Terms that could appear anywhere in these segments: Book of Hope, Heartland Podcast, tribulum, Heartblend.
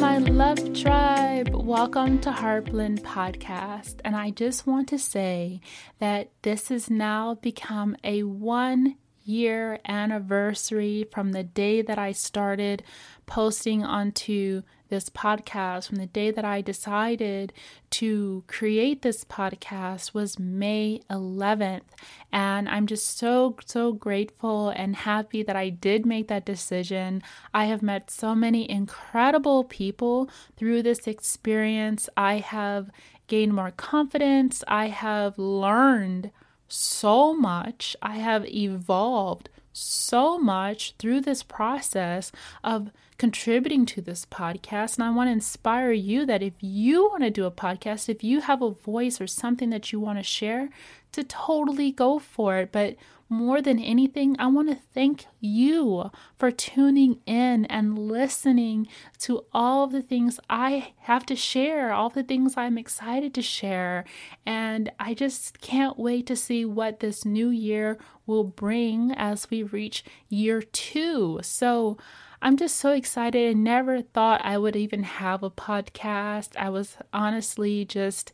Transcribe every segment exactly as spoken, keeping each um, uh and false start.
My love tribe, welcome to Heartland Podcast, and I just want to say that this has now become a one year anniversary from the day that I started posting onto this podcast. From the day that I decided to create this podcast was May eleventh, and I'm just so so grateful and happy that I did make that decision. I have met so many incredible people through this experience. I have gained more confidence. I have learned so much. I have evolved so much through this process of contributing to this podcast. And I want to inspire you that if you want to do a podcast, if you have a voice or something that you want to share, to totally go for it. But more than anything, I want to thank you for tuning in and listening to all of the things I have to share, all the things I'm excited to share. And I just can't wait to see what this new year will bring as we reach year two. So I'm just so excited. I never thought I would even have a podcast. I was honestly just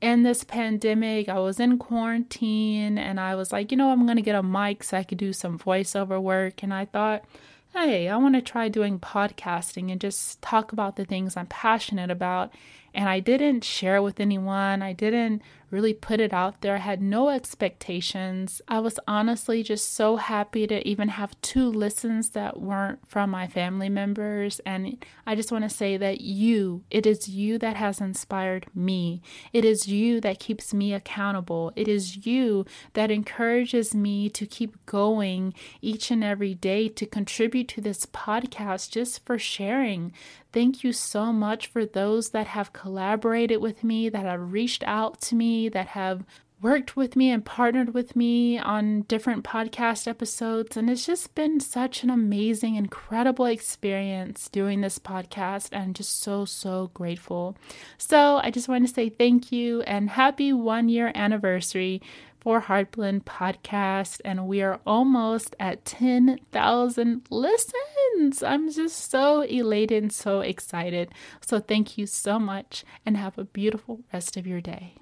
in this pandemic, I was in quarantine, and I was like, you know, I'm going to get a mic so I could do some voiceover work. And I thought, hey, I want to try doing podcasting and just talk about the things I'm passionate about. And I didn't share with anyone. I didn't really put it out there. I had no expectations. I was honestly just so happy to even have two listens that weren't from my family members. And I just want to say that you, it is you that has inspired me. It is you that keeps me accountable. It is you that encourages me to keep going each and every day to contribute to this podcast just for sharing. Thank you so much for those that have collaborated with me, that have reached out to me, that have worked with me and partnered with me on different podcast episodes. And it's just been such an amazing, incredible experience doing this podcast. And I'm just so, so grateful. So I just want to say thank you and happy one year anniversary for Heartblend Podcast, and we are almost at ten thousand listens. I'm just so elated and so excited. So thank you so much, and have a beautiful rest of your day.